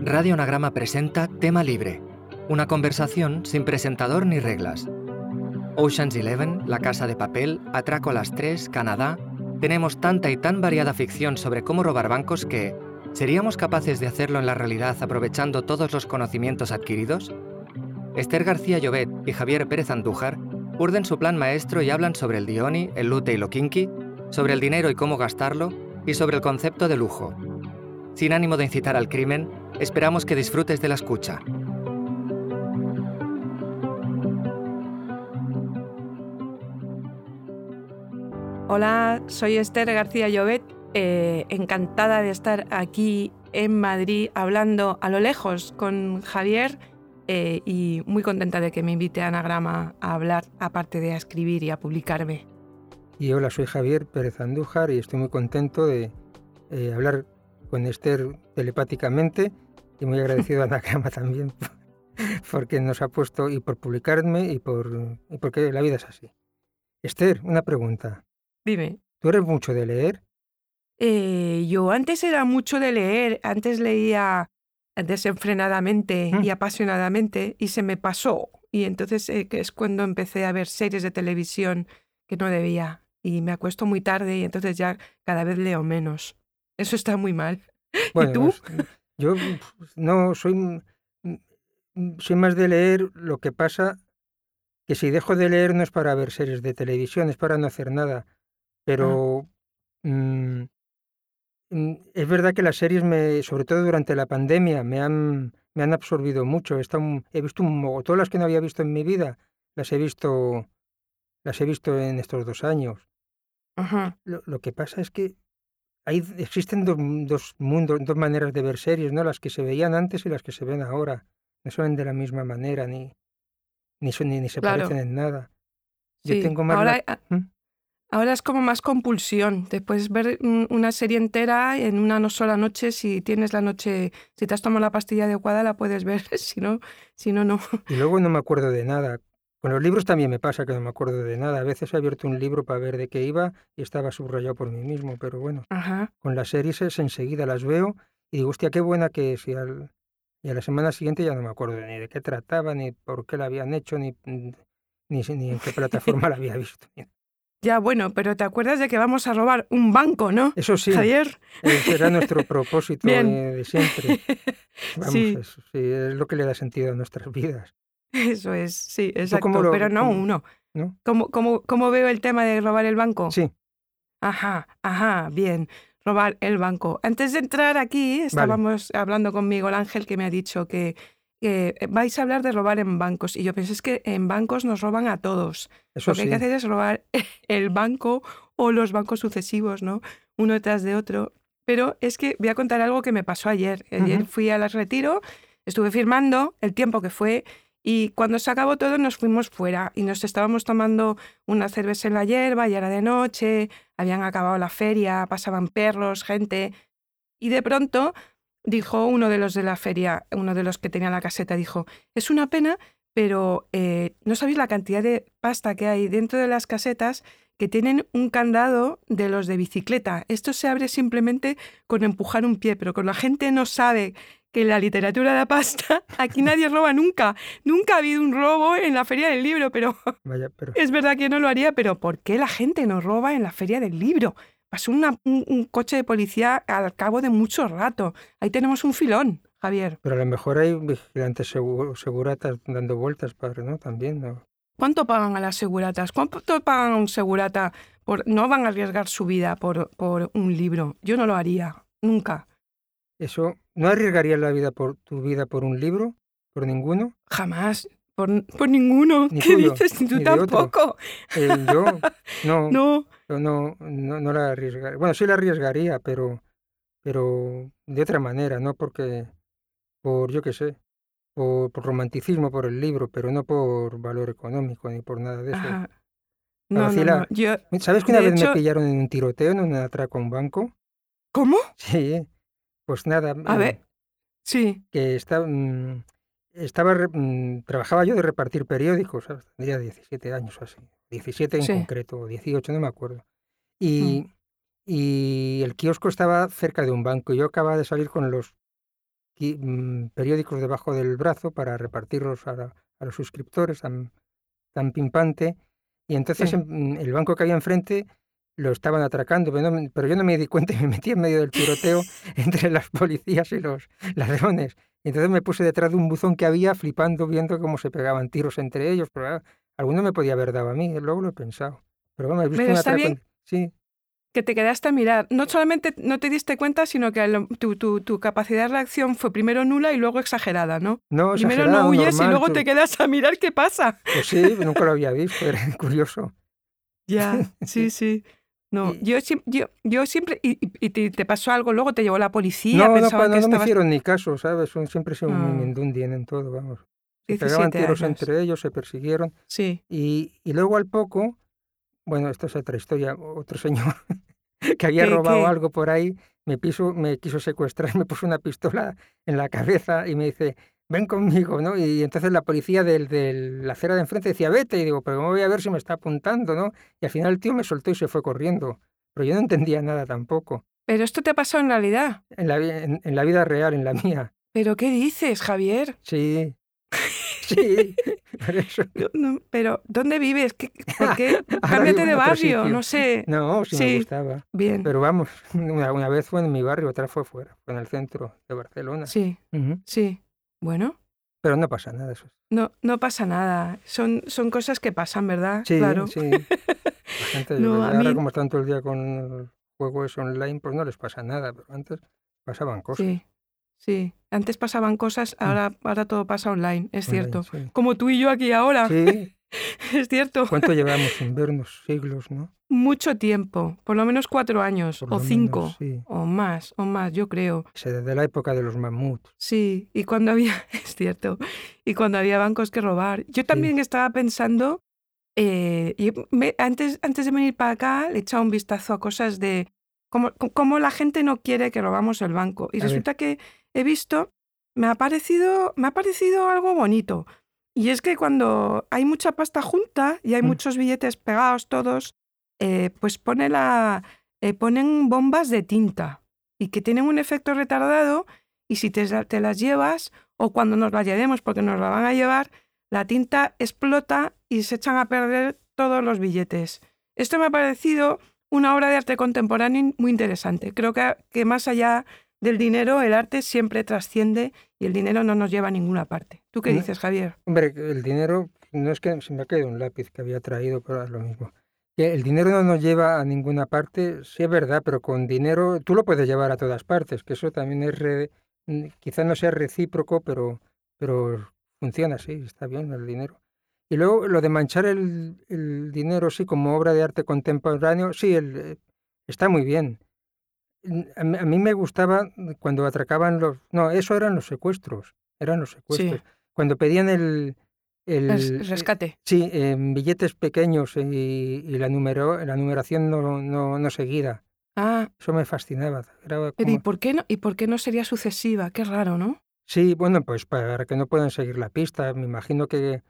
Radio Onagrama presenta Tema Libre, una conversación sin presentador ni reglas. Ocean's Eleven, La Casa de Papel, Atraco a las Tres, Canadá... Tenemos tanta y tan variada ficción sobre cómo robar bancos que... ¿seríamos capaces de hacerlo en la realidad aprovechando todos los conocimientos adquiridos? Esther García Llovet y Javier Pérez Andújar urden su plan maestro y hablan sobre el Dioni, el Lute y lo kinki, sobre el dinero y cómo gastarlo, y sobre el concepto de lujo. Sin ánimo de incitar al crimen, esperamos que disfrutes de la escucha. Hola, soy Esther García Llovet, encantada de estar aquí en Madrid hablando a lo lejos con Javier y muy contenta de que me invite a Anagrama a hablar, aparte de a escribir y a publicarme. Y hola, soy Javier Pérez Andújar y estoy muy contento de hablar con Esther telepáticamente y muy agradecido a Anagrama también porque nos ha puesto y por publicarme y porque la vida es así. Esther, una pregunta. Dime. ¿Tú eres mucho de leer? Yo antes era mucho de leer. Antes leía desenfrenadamente y apasionadamente y se me pasó. Y entonces es cuando empecé a ver series de televisión que no debía. Y me acuesto muy tarde y entonces ya cada vez leo menos. Eso está muy mal. Bueno, ¿y tú? Yo no soy más de leer. Lo que pasa que si dejo de leer no es para ver series de televisión, es para no hacer nada. Pero es verdad que las series, sobre todo durante la pandemia, me han absorbido mucho. He visto todas las que no había visto en mi vida, las he visto en estos 2 años. Ajá. Lo que pasa es que existen dos mundos, 2 maneras de ver series, ¿no? Las que se veían antes y las que se ven ahora. No se ven de la misma manera, ni se parecen en nada. Sí. Yo tengo más... Ahora es como más compulsión. Te puedes ver una serie entera en una sola noche. Si te has tomado la pastilla adecuada, la puedes ver. Si no. Y luego no me acuerdo de nada. Con los libros también me pasa que no me acuerdo de nada. A veces he abierto un libro para ver de qué iba y estaba subrayado por mí mismo. Pero bueno, ajá. Con las series enseguida las veo y digo, hostia, qué buena que es. Y a la semana siguiente ya no me acuerdo ni de qué trataba, ni por qué la habían hecho, ni en qué plataforma la había visto. Ya, bueno, pero ¿te acuerdas de que vamos a robar un banco, no? Eso sí, Javier. Ese era nuestro propósito de siempre. Vamos, sí. Eso, sí, es lo que le da sentido a nuestras vidas. Eso es, sí, exacto, pero no uno. ¿No? ¿Cómo veo el tema de robar el banco? Sí. Ajá, bien, robar el banco. Antes de entrar aquí, estábamos hablando conmigo, el Ángel, que me ha dicho que vais a hablar de robar en bancos. Y yo pensé, es que en bancos nos roban a todos. Eso lo que hay que hacer es robar el banco o los bancos sucesivos, ¿no? Uno tras de otro. Pero es que voy a contar algo que me pasó ayer. Ayer fui al Retiro, estuve firmando el tiempo que fue y cuando se acabó todo nos fuimos fuera y nos estábamos tomando una cerveza en la hierba, ya era de noche, habían acabado la feria, pasaban perros, gente y de pronto... Dijo uno de los de la feria, uno de los que tenía la caseta, dijo, es una pena, pero no sabéis la cantidad de pasta que hay dentro de las casetas que tienen un candado de los de bicicleta. Esto se abre simplemente con empujar un pie, pero con la gente no sabe que la literatura da pasta. Aquí nadie roba nunca. Nunca ha habido un robo en la feria del libro, pero es verdad que yo no lo haría, pero ¿por qué la gente no roba en la feria del libro? Pasó un coche de policía al cabo de mucho rato. Ahí tenemos un filón, Javier. Pero a lo mejor hay vigilantes seguratas dando vueltas, padre, ¿no? También, ¿no? ¿Cuánto pagan a las seguratas? ¿Cuánto pagan a un segurata? No van a arriesgar su vida por un libro. Yo no lo haría, nunca. Eso, ¿no arriesgarías tu vida por un libro? ¿Por ninguno? Jamás. Por ninguno. ¿Qué dices? Tú tampoco. Yo no la arriesgaría. Bueno, sí la arriesgaría, pero de otra manera, ¿no? Porque, yo qué sé, por romanticismo, por el libro, pero no por valor económico ni por nada de eso. Ajá. No. ¿Sabes que una vez me pillaron en un tiroteo, en un atraco a un banco? ¿Cómo? Sí, pues nada. A ver, sí. Que está... trabajaba yo de repartir periódicos, ¿sabes? Tendría 17 años o así, 17 en concreto, 18, no me acuerdo. Y el kiosco estaba cerca de un banco y yo acababa de salir con los periódicos debajo del brazo para repartirlos a los suscriptores, tan pimpante. Y entonces sí, el banco que había enfrente lo estaban atracando, pero yo no me di cuenta y me metí en medio del tiroteo entre las policías y los ladrones. Y entonces me puse detrás de un buzón que había, flipando, viendo cómo se pegaban tiros entre ellos. Pero, alguno me podía haber dado a mí, luego lo he pensado. Pero bueno, he visto un atraco. Sí. Que te quedaste a mirar. No solamente no te diste cuenta, sino que tu capacidad de reacción fue primero nula y luego exagerada, ¿no? No, primero no huyes, normal, y luego te quedas a mirar qué pasa. Pues sí, nunca lo había visto, era curioso. Ya, sí, sí. No, yo siempre... ¿Y te pasó algo? ¿Luego te llevó la policía? No me hicieron ni caso, ¿sabes? Siempre se mundundien en todo, vamos. Se pegaban tiros entre ellos, se persiguieron. Sí. Y luego al poco... Bueno, esto es otra historia. Otro señor que había robado algo por ahí me quiso secuestrar, me puso una pistola en la cabeza y me dice, ven conmigo, ¿no? Y entonces la policía de la acera de enfrente decía, vete. Y digo, pero ¿cómo voy a ver si me está apuntando, no? Y al final el tío me soltó y se fue corriendo. Pero yo no entendía nada tampoco. ¿Pero esto te pasó en realidad? En la vida real, en la mía. ¿Pero qué dices, Javier? Sí. Sí, por eso. No, pero ¿dónde vives? ¿Por qué? Cámbiate de barrio, no sé. No, sí, me gustaba. Bien. Pero vamos, una vez fue en mi barrio, otra fue fuera, fue en el centro de Barcelona. Sí, sí. Bueno. Pero no pasa nada eso. No pasa nada. Son cosas que pasan, ¿verdad? Sí, claro. Sí. Ahora como están todo el día con el juego es online, pues no les pasa nada, pero antes pasaban cosas. Sí. Sí, antes pasaban cosas, ahora todo pasa online, es cierto. Sí. Como tú y yo aquí ahora. Sí. Es cierto. ¿Cuánto llevamos sin vernos? Siglos, ¿no? Mucho tiempo, por lo menos 4 años, por o 5, menos, sí, o más, yo creo. Desde la época de los mamuts. Sí, y cuando había bancos que robar. Yo también estaba pensando, antes de venir para acá, le echaba un vistazo a cosas de cómo la gente no quiere que robamos el banco. Y resulta que he visto, me ha parecido algo bonito. Y es que cuando hay mucha pasta junta y hay muchos billetes pegados todos, pues ponen bombas de tinta y que tienen un efecto retardado, y si te las llevas, o cuando nos las llevemos, porque nos la van a llevar, la tinta explota y se echan a perder todos los billetes. Esto me ha parecido una obra de arte contemporáneo muy interesante. Creo que más allá del dinero, el arte siempre trasciende y el dinero no nos lleva a ninguna parte. ¿Tú qué dices, Javier? Hombre, el dinero, no es que se me ha caído un lápiz que había traído, pero es lo mismo. El dinero no nos lleva a ninguna parte, sí es verdad, pero con dinero tú lo puedes llevar a todas partes, que eso también es, quizás no sea recíproco, pero funciona así, está bien el dinero. Y luego lo de manchar el dinero, sí, como obra de arte contemporáneo, sí, está muy bien. A mí me gustaba cuando atracaban los... No, eso eran los secuestros. Sí. Cuando pedían el rescate. Sí, billetes pequeños y la numeración no seguida. Ah. Eso me fascinaba. Era como... ¿Y por qué no sería sucesiva? Qué raro, ¿no? Sí, bueno, pues para que no puedan seguir la pista. Me imagino que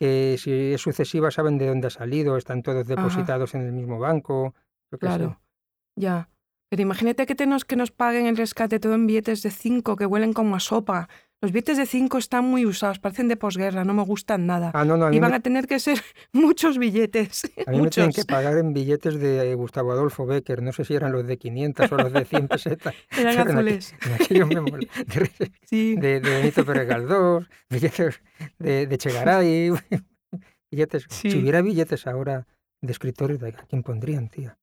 si es sucesiva saben de dónde ha salido, están todos depositados en el mismo banco. Claro, ya. Pero imagínate que nos paguen el rescate todo en billetes de 5 que huelen como a sopa. Los billetes de 5 están muy usados, parecen de posguerra, no me gustan nada. Y van a tener que ser muchos billetes. A mí me tienen que pagar en billetes de Gustavo Adolfo Bécquer, no sé si eran los de 500 o los de 100 pesetas. Eran azules. De Benito Pérez Galdós, billetes de Chegaray, billetes. Sí. Si hubiera billetes ahora de escritores, ¿a quién pondrían, tía?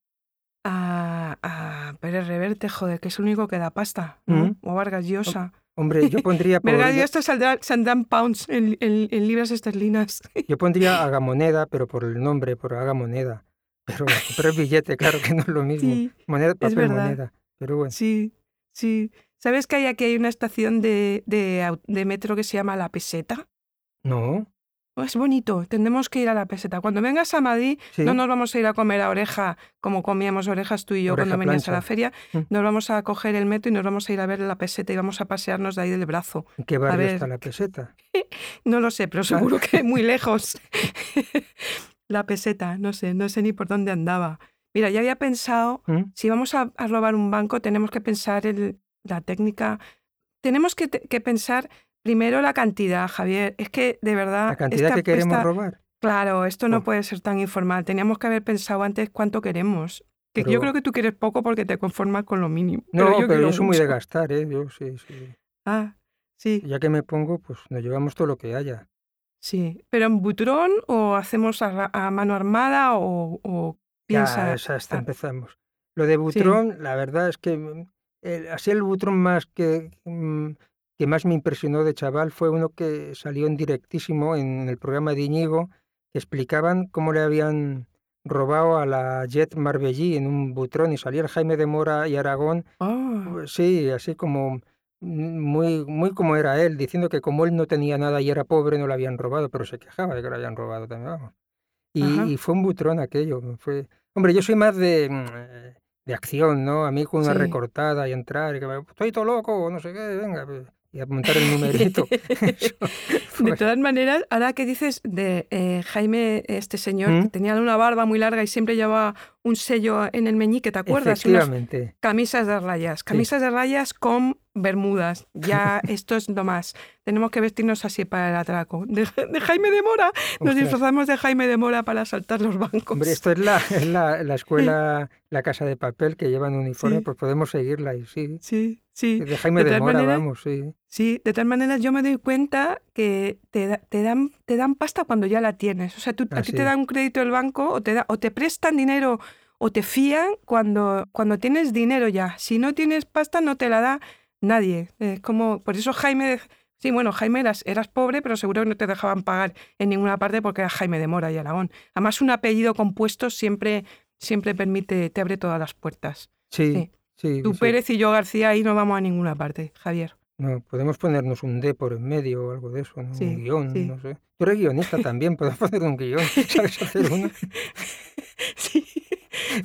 A Pérez Reverte, joder, que es el único que da pasta, ¿no? O Vargas Llosa. Hombre, yo pondría... Vargas Llosa saldrán pounds en libras esterlinas. Yo pondría Agamoneda, pero por el nombre, por Agamoneda. Pero es billete, claro que no es lo mismo. Sí, moneda, papel, moneda. Pero bueno. Sí, sí. ¿Sabes que aquí hay una estación de metro que se llama La Peseta? No. Es bonito, tendremos que ir a La Peseta. Cuando vengas a Madrid, no nos vamos a ir a comer a oreja, como comíamos orejas tú y yo cuando venías plancha a la feria. Nos vamos a coger el metro y nos vamos a ir a ver La Peseta y vamos a pasearnos de ahí del brazo. ¿En qué barrio está La Peseta? No lo sé, pero seguro que muy lejos. La Peseta, no sé ni por dónde andaba. Mira, ya había pensado, si vamos a robar un banco, tenemos que pensar la técnica... tenemos que pensar primero la cantidad, Javier. Es que, de verdad... La cantidad que queremos robar. Claro, esto no puede ser tan informal. Teníamos que haber pensado antes cuánto queremos. Que pero... Yo creo que tú quieres poco porque te conformas con lo mínimo. No, pero yo soy muy de gastar, ¿eh? Yo sí. Ah, sí. Ya que me pongo, pues nos llevamos todo lo que haya. Sí, pero en butrón o hacemos a mano armada o piensa... Ya, hasta empezamos. Lo de butrón, sí. La verdad es que así el butrón más que más me impresionó de chaval fue uno que salió en Directísimo en el programa de Iñigo, que explicaban cómo le habían robado a la Jet Marbellí en un butrón y salía el Jaime de Mora y Aragón. Oh. Sí, así como... Muy como era él, diciendo que como él no tenía nada y era pobre, no lo habían robado, pero se quejaba de que lo habían robado también, vamos. Y fue un butrón aquello. Fue... Hombre, yo soy más de acción, ¿no? A mí con una recortada y entrar, y que estoy todo loco, no sé qué, venga, y a montar el numerito. Fue... De todas maneras, ahora que dices de Jaime, este señor, que tenía una barba muy larga y siempre llevaba un sello en el meñique, ¿te acuerdas? Efectivamente. Unas camisas de rayas con... bermudas, ya esto es lo más. Tenemos que vestirnos así para el atraco. De Jaime de Mora, nos disfrazamos de Jaime de Mora para asaltar los bancos. Hombre, esto es la escuela, La Casa de Papel, que llevan uniforme, pues podemos seguirla ahí, sí. Sí, sí. De Jaime de Mora, manera, vamos, sí. Sí, de tal manera yo me doy cuenta que te dan pasta cuando ya la tienes. O sea, tú, a ti te dan un crédito del banco o te prestan dinero o te fían cuando tienes dinero ya. Si no tienes pasta, no te la da nadie. Es como, por eso Jaime, sí, bueno, Jaime eras pobre, pero seguro que no te dejaban pagar en ninguna parte porque era Jaime de Mora y Aragón. Además, un apellido compuesto siempre permite, te abre todas las puertas. Sí. Tú Pérez y yo García, ahí no vamos a ninguna parte, Javier. No, podemos ponernos un D por en medio o algo de eso, ¿no? Sí, un guión, no sé. Tú eres guionista también, podemos poner un guión, ¿sabes hacer uno? Sí.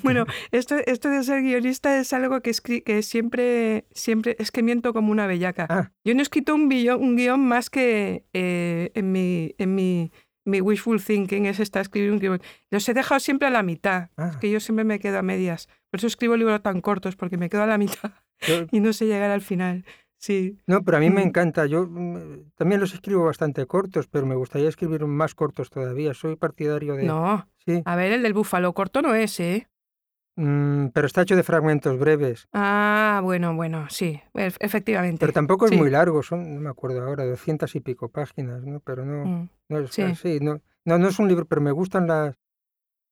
Bueno, esto de ser guionista es algo que siempre es que miento como una bellaca. Ah. Yo no he escrito un guión más que en mi wishful thinking escribir un guión. Los he dejado siempre a la mitad, es que yo siempre me quedo a medias. Por eso escribo libros tan cortos, porque me quedo a la mitad y no sé llegar al final. Sí. No, pero a mí me encanta. Yo también los escribo bastante cortos, pero me gustaría escribir más cortos todavía. Soy partidario de... No, sí. A ver, el del búfalo corto no es, ¿eh? Pero está hecho de fragmentos breves. Ah, bueno, sí, efectivamente. Pero tampoco es muy largo, son, no me acuerdo ahora, 200 y pico páginas, ¿no? Pero no, no es así, no es un libro, pero me gustan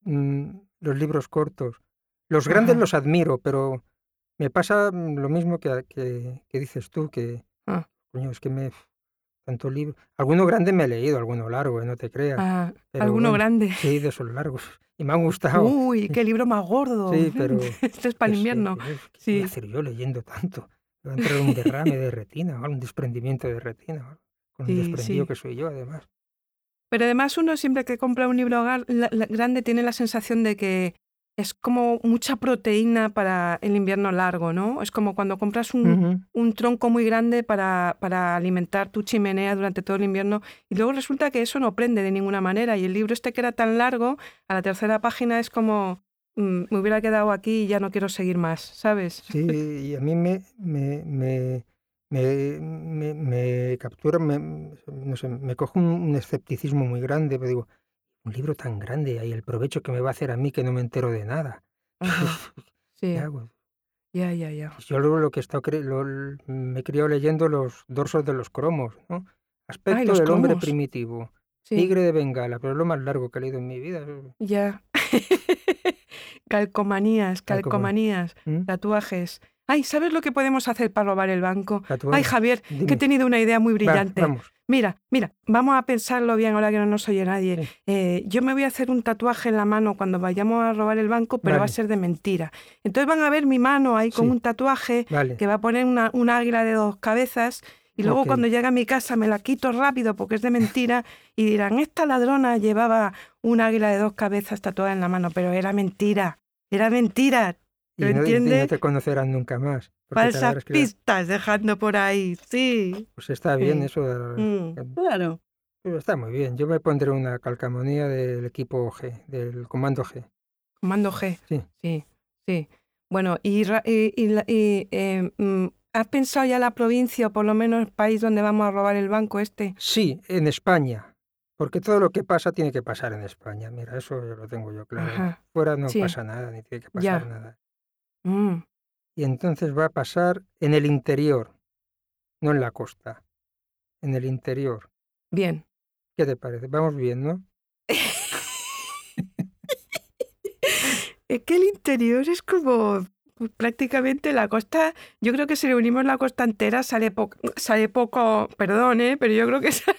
los libros cortos. Los grandes los admiro, pero... Me pasa lo mismo que dices tú, que coño, es que me tanto libro. Alguno grande me he leído, alguno largo, no te creas. Ah, alguno grande. Sí, de esos largos. Y me han gustado. Uy, qué libro más gordo. Sí, pero esto es para el invierno. ¿Qué voy a hacer yo leyendo tanto? Me va a entrar un derrame de retina, un desprendimiento de retina, con el desprendido que soy yo, además. Pero además uno siempre que compra un libro grande tiene la sensación de que es como mucha proteína para el invierno largo, ¿no? Es como cuando compras un tronco muy grande para alimentar tu chimenea durante todo el invierno y luego resulta que eso no prende de ninguna manera y el libro este que era tan largo, a la tercera página es como me hubiera quedado aquí y ya no quiero seguir más, ¿sabes? Sí, y a mí me captura, no sé, me coge un escepticismo muy grande, pero digo... Un libro tan grande, y el provecho que me va a hacer a mí que no me entero de nada. Sí. Ya. Yo lo que he estado me he criado leyendo los dorsos de los cromos, ¿no? Aspecto del hombre primitivo. Sí. Tigre de Bengala, pero es lo más largo que he leído en mi vida. Ya. Calcomanías, tatuajes. Ay, ¿sabes lo que podemos hacer para robar el banco? ¿Tatuaje? Ay, Javier, dime. Que he tenido una idea muy brillante. Vamos. Mira, vamos a pensarlo bien ahora que no nos oye nadie. Sí. Yo me voy a hacer un tatuaje en la mano cuando vayamos a robar el banco, pero va a ser de mentira. Entonces van a ver mi mano ahí con un tatuaje que va a poner un águila de 2 cabezas y luego cuando llegue a mi casa me la quito rápido porque es de mentira y dirán, esta ladrona llevaba un águila de 2 cabezas tatuada en la mano, pero era mentira. Y no te conocerán nunca más. Falsas pistas dejando por ahí, sí. Pues está bien eso. Claro. Pero está muy bien. Yo me pondré una calcomanía del equipo G, del Comando G. Comando G. Sí. Bueno, y ¿Has pensado ya la provincia o por lo menos el país donde vamos a robar el banco este? Sí, en España. Porque todo lo que pasa tiene que pasar en España. Mira, eso lo tengo yo claro. Ajá. Fuera no pasa nada, ni tiene que pasar nada. Y entonces va a pasar en el interior, no en la costa. En el interior. Bien. ¿Qué te parece? Vamos bien, ¿no? Es que el interior es como... Pues prácticamente la costa, yo creo que si reunimos la costa entera sale poco, perdón, pero yo creo que sale...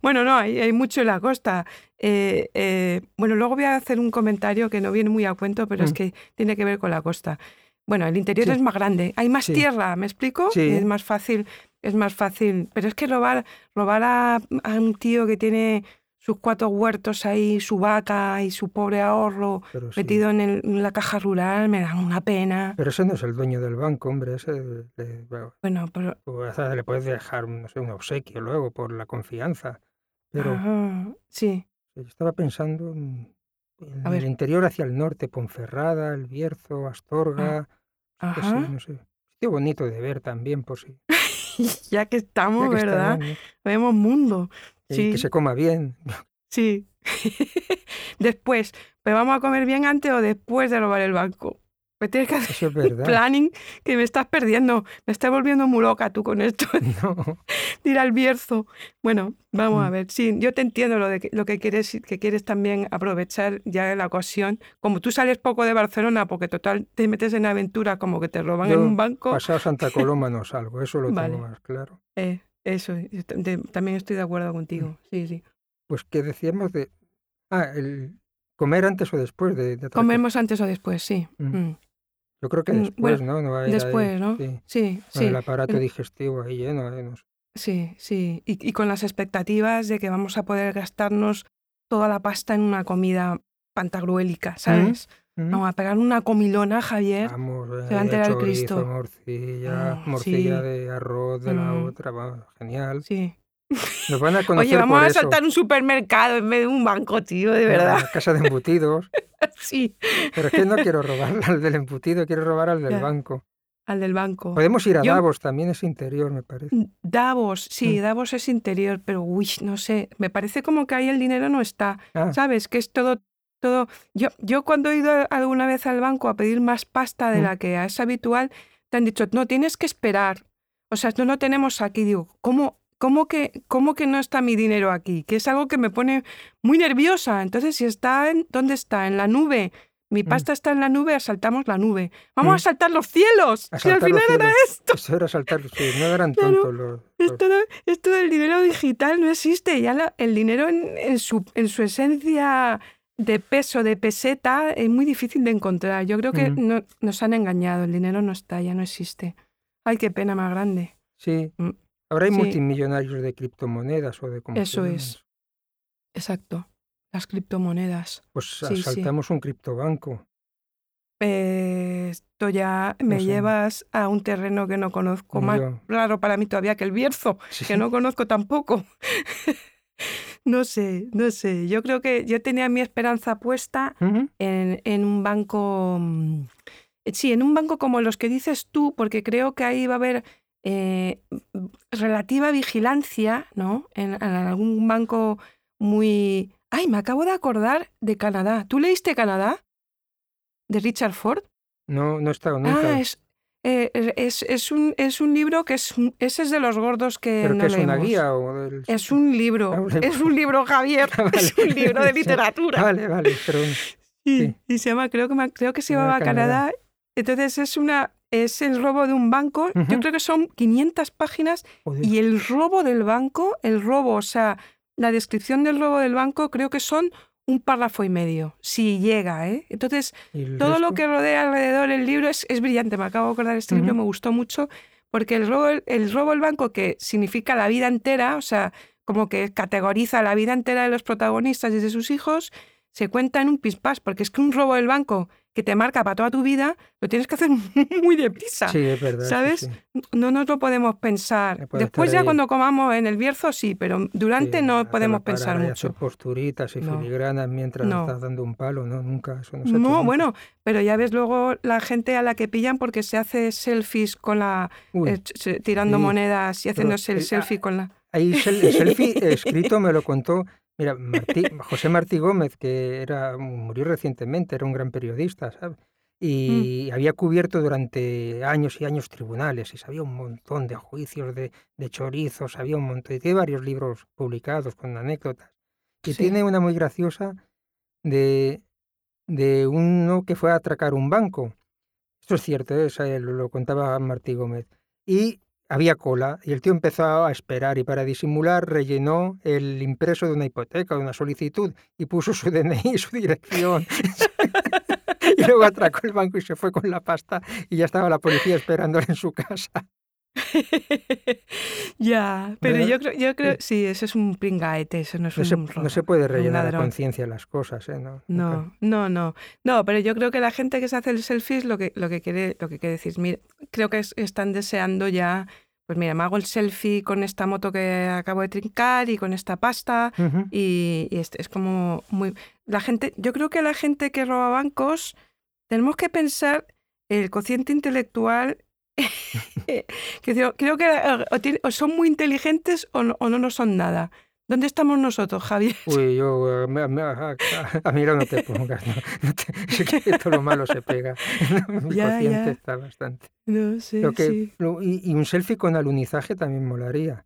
Bueno, no, hay mucho en la costa. Bueno, luego voy a hacer un comentario que no viene muy a cuento, pero es que tiene que ver con la costa. Bueno, el interior es más grande, hay más tierra, ¿me explico? Sí. Es más fácil, pero es que robar a un tío que tiene... sus 4 huertos ahí, su vaca y su pobre ahorro metido en la caja rural, me dan una pena. Pero ese no es el dueño del banco, hombre. Bueno, pero... Le puedes dejar, no sé, un obsequio luego por la confianza. Pero... Ajá, sí. Estaba pensando en el interior hacia el norte, Ponferrada, el Bierzo, Astorga. Ajá. Sí, no sé. Sitio bonito de ver también, por si... ya que ¿verdad? Estamos, ¿no? Vemos mundo. Sí. Que se coma bien. Sí. Después, ¿pero vamos a comer bien antes o después de robar el banco? Pues tienes que hacer un planning que me estás perdiendo. Me estás volviendo muy loca tú con esto. No. Ir al Bierzo. Bueno, vamos a ver. Sí, yo te entiendo lo que quieres también aprovechar ya la ocasión. Como tú sales poco de Barcelona, porque total te metes en aventura como que te roban en un banco. Pasado Santa Coloma no salgo, eso lo tengo más claro. Eso, también estoy de acuerdo contigo, sí. Pues que decíamos de... el comer antes o después de comemos antes o después, sí. Yo creo que después, bueno, ¿no? No va a ir después, ahí, ¿no? Sí. Con el aparato digestivo ahí lleno. Sí. Y con las expectativas de que vamos a poder gastarnos toda la pasta en una comida pantagruélica, ¿sabes? Vamos a pegar una comilona, Javier. Vamos, se va a enterar el Cristo. Morcilla de arroz de la otra, vamos, genial. Sí. Nos van a conocer. Oye, vamos a saltar un supermercado en vez de un banco, tío, de verdad. La casa de embutidos. Sí. Pero es que no quiero robar al del embutido, quiero robar al del banco. Al del banco. Podemos ir a Davos, también es interior, me parece. Davos, sí, Davos es interior, pero uy, no sé, me parece como que ahí el dinero no está. ¿Sabes? Que es todo. Yo cuando he ido alguna vez al banco a pedir más pasta de la que es habitual, te han dicho, no, tienes que esperar. O sea, no lo tenemos aquí. Digo, ¿cómo que no está mi dinero aquí? Que es algo que me pone muy nerviosa. Entonces, si está ¿dónde está? En la nube. Mi pasta está en la nube, asaltamos la nube. ¡Vamos a saltar los cielos! Si al final era esto. Eso era saltar los cielos, no eran tontos los... Esto del dinero digital no existe. Ya el dinero en su esencia... de peso, de peseta, es muy difícil de encontrar. Yo creo que nos han engañado. El dinero no está, ya no existe. Ay, qué pena más grande. Sí. Ahora hay multimillonarios de criptomonedas o de... Eso es. Exacto. Las criptomonedas. Pues asaltamos un criptobanco. Esto ya llevas a un terreno que no conozco. Más raro para mí todavía que el Bierzo, que no conozco tampoco. No sé. Yo creo que yo tenía mi esperanza puesta en un banco... Sí, en un banco como los que dices tú, porque creo que ahí va a haber relativa vigilancia, ¿no? En algún banco muy... ¡Ay, me acabo de acordar de Canadá! ¿Tú leíste Canadá? ¿De Richard Ford? No, no he estado nunca. Es un libro que es de los gordos que no leemos. ¿Pero que es una guía? Es un libro. Es un libro, Javier. Vale. Es un libro de literatura. Vale. Pero... Sí. Y se llama, creo que se llamaba Canadá. Entonces es el robo de un banco. Yo creo que son 500 páginas. Joder. Y el robo del banco, o sea, la descripción del robo del banco creo que son... un párrafo y medio, si llega, ¿eh? Entonces, todo lo que rodea alrededor del libro es brillante. Me acabo de acordar de este libro, me gustó mucho, porque el robo del banco, que significa la vida entera, o sea, como que categoriza la vida entera de los protagonistas y de sus hijos, se cuenta en un pispás, porque es que un robo del banco que te marca para toda tu vida, lo tienes que hacer muy deprisa. Sí, es verdad. ¿Sabes? Sí, sí. No nos lo podemos pensar. Después ya ahí, cuando comamos en el Bierzo, sí, pero durante sí, no podemos pensar mucho. Posturitas y filigranas mientras estás dando un palo, ¿no? Nunca, eso no se ha hecho nunca. Bueno, pero ya ves luego la gente a la que pillan porque se hace selfies con la... tirando monedas y haciéndose el selfie con la... Ahí el selfie escrito me lo contó... Mira, José Martí Gómez, que murió recientemente, era un gran periodista, ¿sabes? Y había cubierto durante años y años tribunales, y sabía un montón de juicios de chorizos, sabía un montón, y tiene varios libros publicados con anécdotas. Y tiene una muy graciosa de uno que fue a atracar un banco. Esto es cierto, ¿eh? O sea, lo contaba Martí Gómez. Y... había cola y el tío empezó a esperar y para disimular rellenó el impreso de una hipoteca, de una solicitud y puso su DNI y su dirección. Y luego atracó el banco y se fue con la pasta y ya estaba la policía esperándole en su casa. Ya, pero yo creo, sí, eso es un pringaete, eso no es un robo. No se puede rellenar a conciencia las cosas, ¿eh? No, pero yo creo que la gente que se hace el selfie es lo que quiere decir. Mira, creo que están deseando ya, pues mira, me hago el selfie con esta moto que acabo de trincar y con esta pasta y es como muy... La gente, yo creo que la gente que roba bancos, tenemos que pensar el cociente intelectual... Creo que o son muy inteligentes o no son nada. ¿Dónde estamos nosotros, Javier? Uy, yo a mí no te pongas. Todo lo malo se pega. Mi paciente está bastante. No sé. Y un selfie con alunizaje también molaría.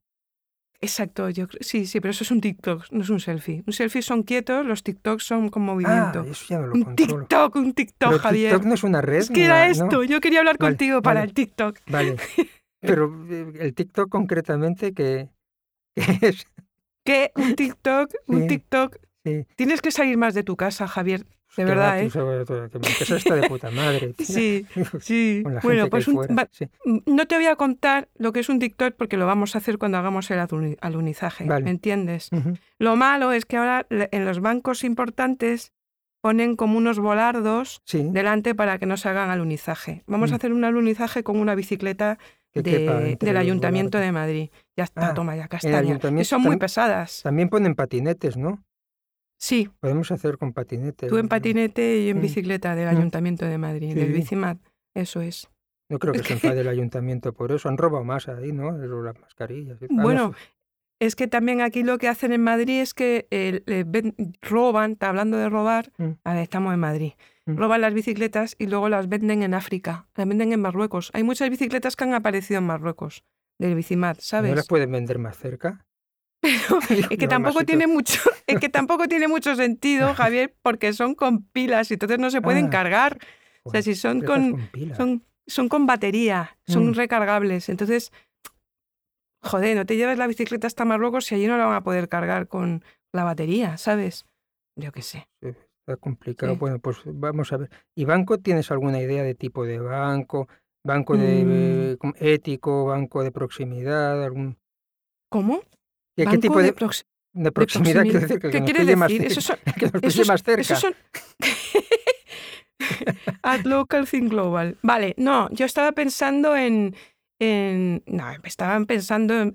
Exacto, sí, pero eso es un TikTok, no es un selfie. Un selfie son quietos, los TikToks son con movimiento. Ah, eso ya no lo controlo. Un TikTok, pero Javier. TikTok no es una red. Es que era esto, ¿no? Yo quería hablar contigo para el TikTok. Vale, pero el TikTok concretamente, ¿qué es? ¿Qué? Un TikTok. Sí. Tienes que salir más de tu casa, Javier. De verdad, ¿eh? Que me empezó esta de puta madre. Tía. Sí. Bueno, pues no te voy a contar lo que es un TikTok porque lo vamos a hacer cuando hagamos el alunizaje, vale. ¿Me entiendes? Uh-huh. Lo malo es que ahora en los bancos importantes ponen como unos volardos delante para que no se hagan alunizaje. Vamos a hacer un alunizaje con una bicicleta del Ayuntamiento de Madrid. Ya está, toma ya castaña. Que son muy pesadas. También ponen patinetes, ¿no? Sí. Podemos hacer con patinete. Tú en patinete y yo en bicicleta del Ayuntamiento de Madrid, del Bicimad, eso es. No creo que se enfade el Ayuntamiento por eso, han robado más ahí, ¿no? Las mascarillas. Bueno, es que también aquí lo que hacen en Madrid es que roban, está hablando de robar, a ver, estamos en Madrid, roban las bicicletas y luego las venden en África, las venden en Marruecos. Hay muchas bicicletas que han aparecido en Marruecos, del Bicimad, ¿sabes? ¿No las pueden vender más cerca? Pero es que tampoco tiene mucho sentido, Javier, porque son con pilas y entonces no se pueden cargar. Joder, o sea, si son con pilas. Son con batería, son recargables. Entonces, joder, no te lleves la bicicleta hasta Marruecos si allí no la van a poder cargar con la batería, ¿sabes? Yo qué sé. Sí, está complicado. Sí. Bueno, pues vamos a ver. ¿Y banco tienes alguna idea de tipo de banco? ¿Banco de ético? ¿Banco de proximidad? ¿Cómo? ¿Y qué tipo de proximidad quiere decir? ¿Qué quiere decir? Que nos pille más cerca. At local thing global. Vale, no, yo estaba pensando en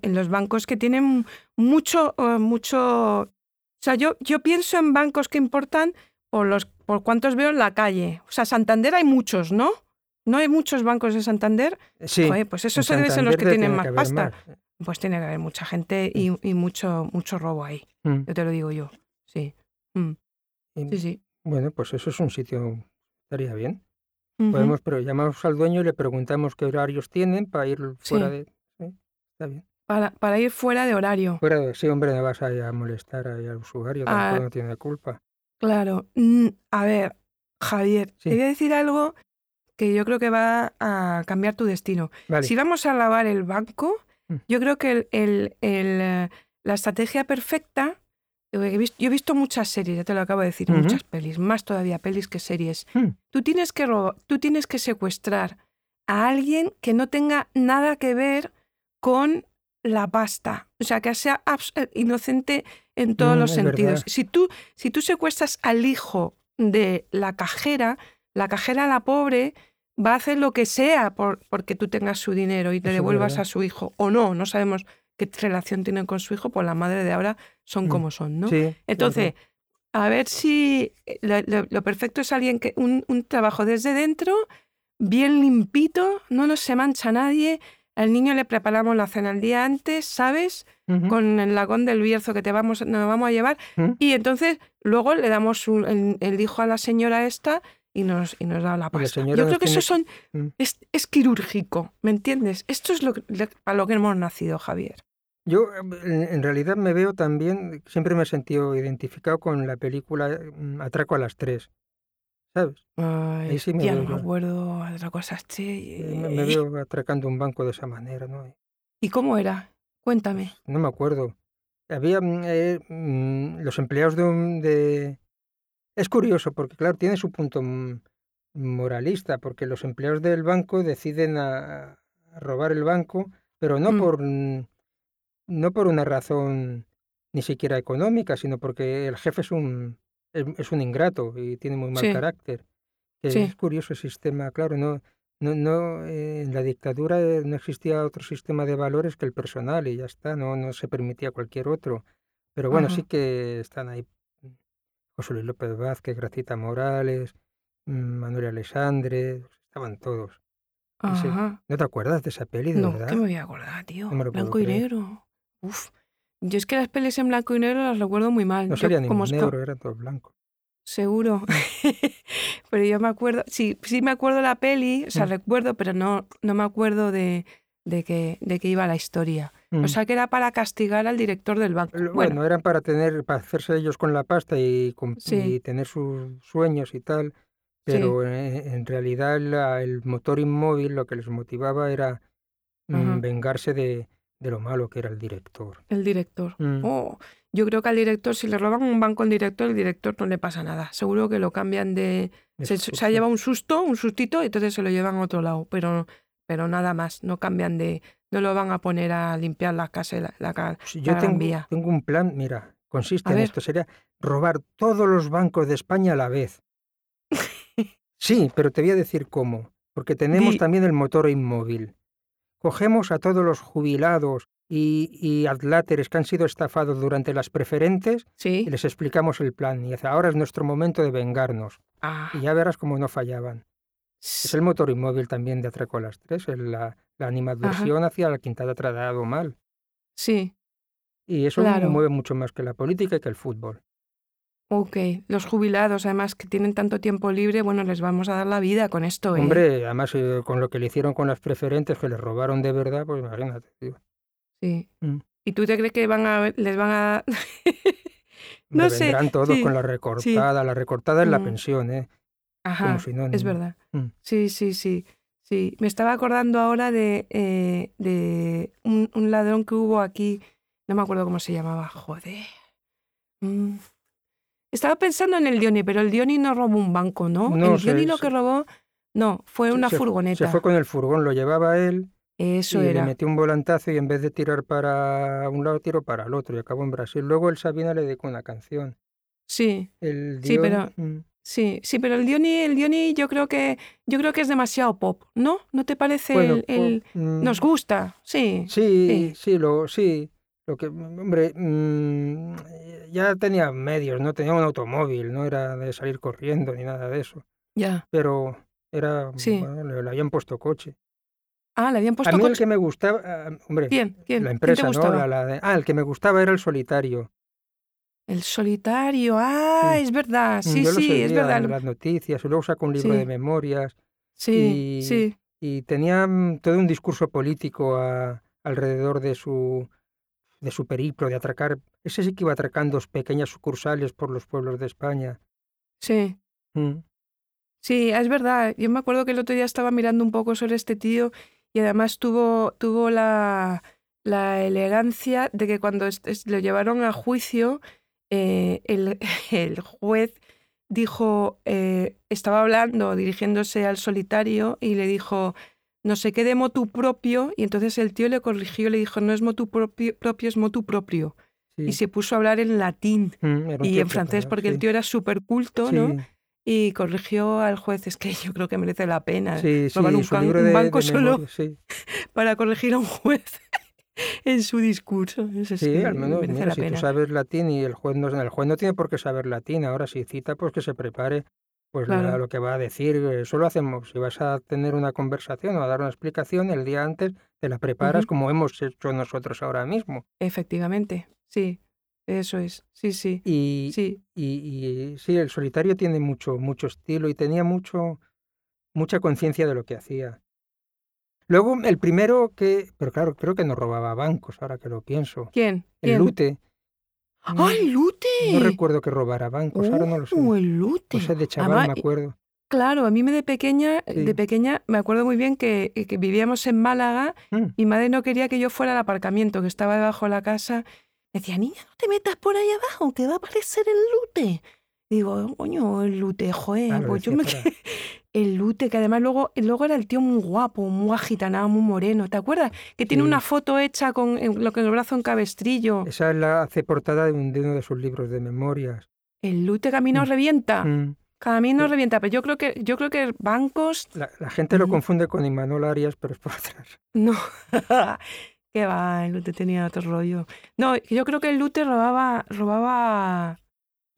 los bancos que tienen mucho... O sea, yo pienso en bancos que importan por cuántos veo en la calle. O sea, Santander hay muchos, ¿no? ¿No hay muchos bancos de Santander? Sí. Joder, pues esos deben ser los que tienen más pasta. Más. Pues tiene que haber mucha gente y mucho robo ahí. Yo te lo digo yo. Sí. Sí. Bueno, pues eso es un sitio. Estaría bien. Uh-huh. Pero llamamos al dueño y le preguntamos qué horarios tienen para ir fuera de... ¿Sí? Está bien. Para ir fuera de horario. Sí, hombre, no vas a molestar al usuario. Tampoco no tiene culpa. Claro. A ver, Javier, te voy a decir algo que yo creo que va a cambiar tu destino. Vale. Si vamos a lavar el banco... Yo creo que la estrategia perfecta... Yo he visto muchas series, ya te lo acabo de decir, muchas pelis, más todavía pelis que series. Tú tienes que secuestrar a alguien que no tenga nada que ver con la pasta. O sea, que sea inocente en todos los sentidos. Si tú secuestras al hijo de la cajera, la pobre, va a hacer lo que sea porque tú tengas su dinero y te devuelvas a su hijo. O no, no sabemos qué relación tienen con su hijo, pues las madres de ahora son como son, ¿no? Sí, entonces, a ver si lo perfecto es alguien que un trabajo desde dentro, bien limpito, no nos se mancha nadie. Al niño le preparamos la cena el día antes, ¿sabes? Con el lagón del Bierzo que nos vamos a llevar. Y entonces luego le damos el hijo a la señora esta y nos da la pasta. Yo creo que eso es quirúrgico, ¿me entiendes? Esto es a lo que hemos nacido, Javier. Yo en realidad me veo también, siempre me he sentido identificado con la película Atraco a las Tres. ¿Sabes? Ay, sí ya no me acuerdo de otra cosa. Me veo atracando un banco de esa manera, ¿no? ¿Y cómo era? Cuéntame. No me acuerdo. Había los empleados de... Es curioso porque, claro, tiene su punto moralista, porque los empleados del banco deciden a robar el banco, pero no por una razón ni siquiera económica, sino porque el jefe es un ingrato y tiene muy mal carácter. Es curioso el sistema, claro, no, en la dictadura no existía otro sistema de valores que el personal y ya está, no se permitía cualquier otro. Pero bueno, sí que están ahí José Luis López Vázquez, Gracita Morales, Manuel Alexandre, estaban todos. ¿No te acuerdas de esa peli, de verdad? No, ¿qué me voy a acordar, tío? No blanco y negro. Uf. Yo es que las pelis en blanco y negro las recuerdo muy mal. No sería ningún negro, era todo blanco. Seguro. Pero yo me acuerdo... Sí me acuerdo la peli, o sea, recuerdo, pero no me acuerdo de que iba la historia. O sea, que era para castigar al director del banco. Bueno, eran para hacerse ellos con la pasta y tener sus sueños y tal, pero en realidad el motor inmóvil lo que les motivaba era vengarse de lo malo que era el director. El director. Yo creo que al director, si le roban un banco al director, el director no le pasa nada. Seguro que lo cambian de... Se ha llevado un sustito, entonces se lo llevan a otro lado. Pero nada más, no cambian de... No lo van a poner a limpiar la casa. Yo tengo un plan, mira, consiste en esto. Sería robar todos los bancos de España a la vez. Sí, pero te voy a decir cómo. Porque tenemos también el motor inmóvil. Cogemos a todos los jubilados y adláteres que han sido estafados durante las preferentes y les explicamos el plan. Y ahora es nuestro momento de vengarnos. Y ya verás cómo no fallaban. Es el motor inmóvil también de Atraco a las Tres, la animadversión hacia la quinta de tratado mal. Sí. Y eso me mueve mucho más que la política y que el fútbol. Ok. Los jubilados, además, que tienen tanto tiempo libre, bueno, les vamos a dar la vida con esto. Hombre, además, con lo que le hicieron con las preferentes, que les robaron de verdad, pues imagínate, tío. Sí. ¿Y tú te crees que les van a... no sé. Vendrán todos con la recortada. Sí. La recortada es la pensión, ¿eh? Ajá, es verdad. Sí. Me estaba acordando ahora de un ladrón que hubo aquí, no me acuerdo cómo se llamaba, joder. Estaba pensando en el Dioni, pero el Dioni no robó un banco, ¿no? Fue una furgoneta. Se fue con el furgón, lo llevaba él. Eso y era. Le metió un volantazo y en vez de tirar para un lado, tiró para el otro y acabó en Brasil. Luego el Sabina le dedicó una canción. Sí, el Dioni, pero el Dioni yo creo que es demasiado pop, ¿no? ¿No te parece? Bueno, nos gusta, lo que, hombre, ya tenía medios, no tenía un automóvil, no era de salir corriendo ni nada de eso. Ya. Pero era, bueno, le habían puesto coche. Ah, le habían puesto coche. A mí el que me gustaba, hombre, ¿Quién? La empresa, ¿quién te gustaba? ¿No? El que me gustaba era el Solitario. El Solitario, es verdad, es verdad. En las noticias, y luego sacó un libro de memorias. Y tenía todo un discurso político alrededor de su periplo, de atracar. Ese sí que iba atracando pequeñas sucursales por los pueblos de España. Sí. Sí, es verdad. Yo me acuerdo que el otro día estaba mirando un poco sobre este tío y además tuvo la elegancia de que cuando lo llevaron a juicio... El juez dijo, estaba hablando, dirigiéndose al Solitario y le dijo, no sé qué de motu propio, y entonces el tío le corrigió, le dijo, no es motu propio, es motu propio. Sí. Y se puso a hablar en latín y en francés, porque el tío era súper culto, ¿no? Y corrigió al juez, es que yo creo que merece la pena robar un banco solo para corregir a un juez en su discurso. Eso sí, al menos merece la pena. Tú sabes latín y el juez no tiene por qué saber latín, ahora si cita, pues que se prepare. Pues claro, lo que va a decir, solo hacemos, si vas a tener una conversación o a dar una explicación, el día antes te la preparas como hemos hecho nosotros ahora mismo. Efectivamente, sí, eso es, sí. Y sí, el Solitario tiene mucho estilo y tenía mucha conciencia de lo que hacía. Luego, el primero que, pero claro, creo que no robaba bancos, ahora que lo pienso. ¿Quién? El Lute. ¡Ay, Lute! No recuerdo que robara bancos, ahora no lo sé. El Lute. O sea, de chaval. Además, me acuerdo. Claro, a mí de pequeña me acuerdo muy bien que vivíamos en Málaga y madre no quería que yo fuera al aparcamiento, que estaba debajo de la casa. Me decía, niña, no te metas por ahí abajo, que va a aparecer el Lute. Y digo, coño, el Lute, joder. Claro, pues yo me quedé... El Lute, que además luego era el tío muy guapo, muy agitanado, muy moreno, ¿te acuerdas? Que tiene una foto hecha con el brazo en cabestrillo. Esa es la hace portada de uno de sus libros de memorias. El Lute camino revienta. Camino revienta, pero yo creo que bancos... La gente lo confunde con Imanol Arias, pero es por atrás. No, qué va, el Lute tenía otro rollo. No, yo creo que el Lute robaba...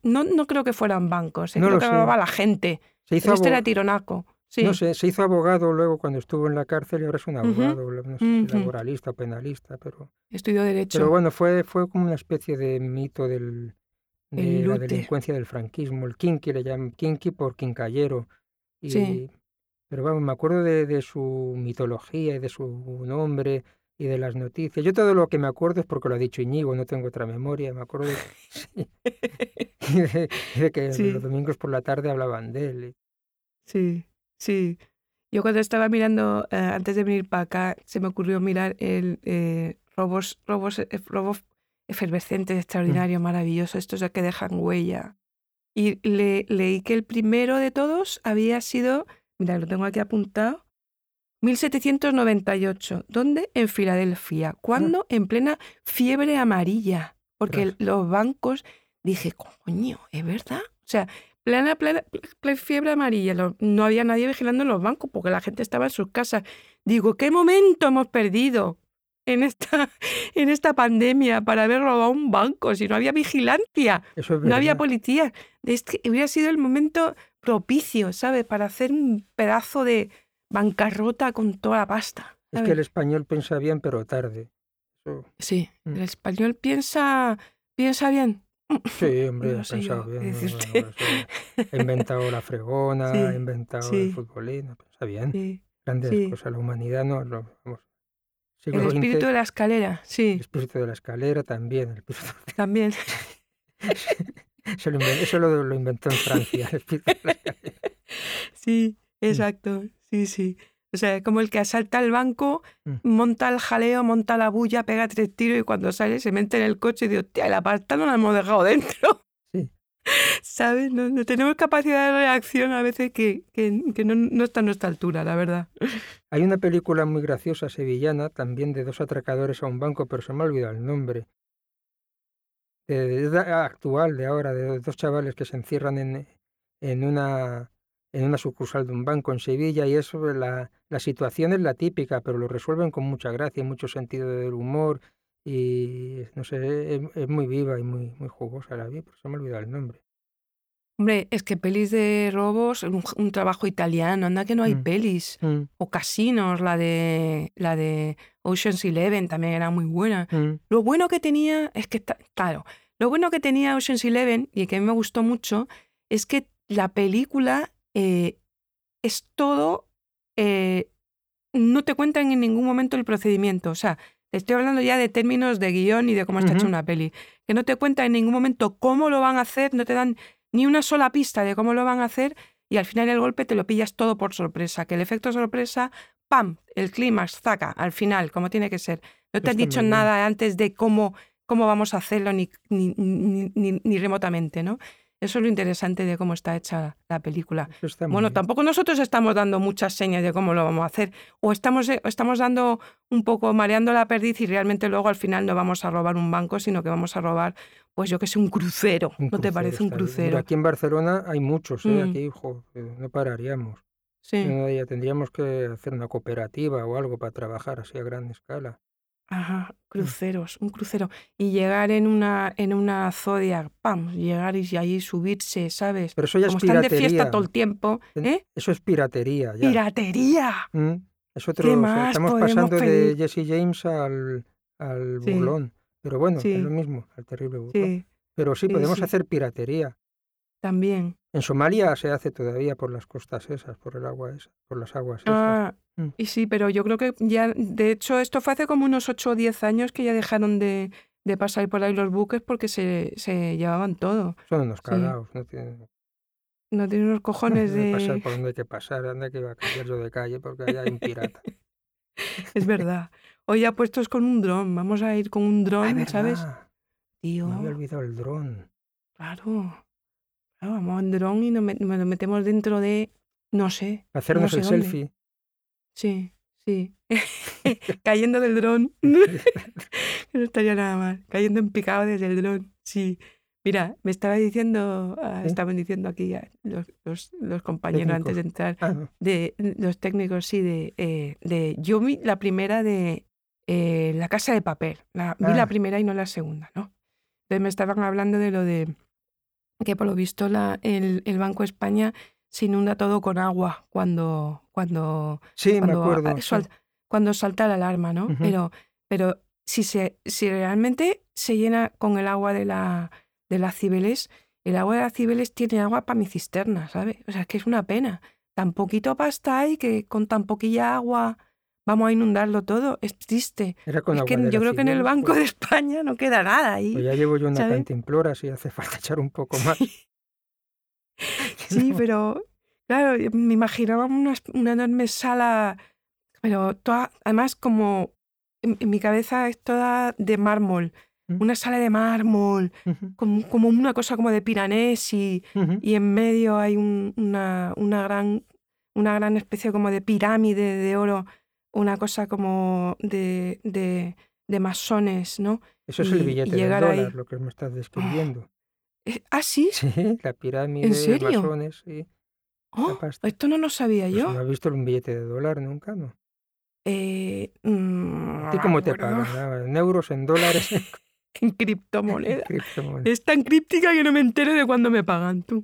No creo que fueran bancos, no creo que robaba a la gente. Este era tironaco. Sí. No sé, se hizo abogado luego cuando estuvo en la cárcel y ahora es un abogado, no sé, laboralista o penalista, pero... Estudió Derecho. Pero bueno, fue como una especie de mito de la delincuencia del franquismo. El kinki, le llaman kinki por quincallero. Pero vamos, me acuerdo de su mitología y de su nombre y de las noticias. Yo todo lo que me acuerdo es porque lo ha dicho Iñigo, no tengo otra memoria, me acuerdo de que los domingos por la tarde hablaban de él. Sí. Yo cuando estaba mirando, antes de venir para acá, se me ocurrió mirar el robos efervescentes, extraordinarios, maravillosos, estos que dejan huella. Y leí que el primero de todos había sido, mira, lo tengo aquí apuntado, 1798. ¿Dónde? En Filadelfia. ¿Cuándo? En plena fiebre amarilla. Porque los bancos... Dije, coño, ¿es verdad? O sea, plena fiebre amarilla. No había nadie vigilando en los bancos porque la gente estaba en sus casas. Digo, ¿qué momento hemos perdido en esta pandemia para haber robado un banco? Si no había vigilancia, no había policía. Es que hubiera sido el momento propicio, ¿sabes? Para hacer un pedazo de... bancarrota con toda la pasta. ¿Sabes? Es que el español piensa bien, pero tarde. Sí, el español piensa bien. Sí, hombre, no ha pensado bien. Ha inventado la fregona, ha inventado el futbolín, piensa bien. Sí, grandes cosas. La humanidad no... El espíritu de la escalera, sí. El espíritu de la escalera también. También. Eso lo inventó en Francia, el espíritu de la escalera. Sí, exacto. Sí. O sea, como el que asalta el banco, monta el jaleo, monta la bulla, pega 3 tiros y cuando sale se mete en el coche y dice, hostia, la pasta no la hemos dejado dentro. Sí. ¿Sabes? No tenemos capacidad de reacción a veces que no está a nuestra altura, la verdad. Hay una película muy graciosa sevillana, también de 2 atracadores a un banco, pero se me ha olvidado el nombre. Actual, de ahora, de 2 chavales que se encierran en una sucursal de un banco en Sevilla, y eso, la situación es la típica, pero lo resuelven con mucha gracia y mucho sentido del humor, y no sé, es muy viva y muy, muy jugosa la vi, pero se me ha olvidado el nombre. Hombre, es que pelis de robos, un trabajo italiano, anda que no hay pelis, o Casinos, la de Ocean's Eleven también era muy buena. Lo bueno que tenía, es que, claro, lo bueno que tenía Ocean's Eleven, y que a mí me gustó mucho, es que la película... es todo, no te cuentan en ningún momento el procedimiento, o sea, te estoy hablando ya de términos de guión y de cómo está hecha una peli, que no te cuentan en ningún momento cómo lo van a hacer, no te dan ni una sola pista de cómo lo van a hacer y al final el golpe te lo pillas todo por sorpresa, que el efecto sorpresa, ¡pam!, el clímax, ¡zaca!, al final, como tiene que ser. No te han dicho nada antes de cómo vamos a hacerlo ni remotamente, ¿no? Eso es lo interesante de cómo está hecha la película. Bueno, tampoco nosotros estamos dando muchas señas de cómo lo vamos a hacer, o estamos dando un poco, mareando la perdiz, y realmente luego al final no vamos a robar un banco, sino que vamos a robar, pues yo que sé, un crucero. ¿No te parece un crucero? Mira, aquí en Barcelona hay muchos, ¿eh? Aquí, hijo, no pararíamos. Sí. Ya tendríamos que hacer una cooperativa o algo para trabajar así a gran escala. Ajá, cruceros, un crucero. Y llegar en una Zodiac, ¡pam! Llegar y ahí subirse, ¿sabes? Pero eso ya como es piratería. Como están de fiesta todo el tiempo, ¿eh? Eso es piratería. Ya. ¡Piratería! Es otro, estamos pasando de Jesse James al burlón. Pero bueno, es lo mismo, al terrible burlón. Sí. Pero sí, podemos hacer piratería. También. En Somalia se hace todavía por las costas esas, por el agua esa, por las aguas esas. Ah, y sí, pero yo creo que ya, de hecho, esto fue hace como unos 8 o 10 años que ya dejaron de pasar por ahí los buques porque se llevaban todo. Son unos cagados, no tienen unos cojones de... pasar por donde hay que pasar, anda que va a cambiar yo de calle porque allá hay un pirata. Es verdad. Hoy ya puestos con un dron, vamos a ir con un dron, ¿sabes? Tío. Me había olvidado el dron. Claro. Vamos a un dron y nos lo metemos dentro de, no sé. Hacernos no sé el selfie. Sí. Cayendo del dron. No estaría nada mal. Cayendo en picado desde el dron. Sí. Mira, me estaba diciendo, estaban diciendo aquí los compañeros técnicos. Antes de entrar, de los técnicos, sí, de yo vi la primera de La Casa de Papel. Vi la primera y no la segunda, ¿no? Entonces me estaban hablando de lo de que por lo visto el Banco España se inunda todo con agua cuando salta la alarma, ¿no? Pero si realmente se llena con el agua de la Cibeles, el agua de la Cibeles tiene agua para mi cisterna, ¿sabes? O sea, es que es una pena. Tan poquito pasta hay que con tan poquilla agua vamos a inundarlo todo. Es triste. Es que yo creo que en el Banco de España no queda nada ahí. Pues ya llevo yo una cantimplora, si hace falta echar un poco más. Sí, pero claro, me imaginaba una enorme sala, pero toda, además como en mi cabeza es toda de mármol. Una sala de mármol, como una cosa como de Piranesi, y en medio hay una gran especie como de pirámide de oro, una cosa como de masones, ¿no? Eso es el billete de dólar, ahí. Lo que me estás describiendo. ¿Ah, sí? Sí, la pirámide de masones. Sí. Oh, esto no lo sabía pues yo. ¿No has visto un billete de dólar nunca, no? ¿A ti cómo te pagan? ¿En euros, en dólares? En criptomonedas. Es tan críptica que no me entero de cuándo me pagan, tú.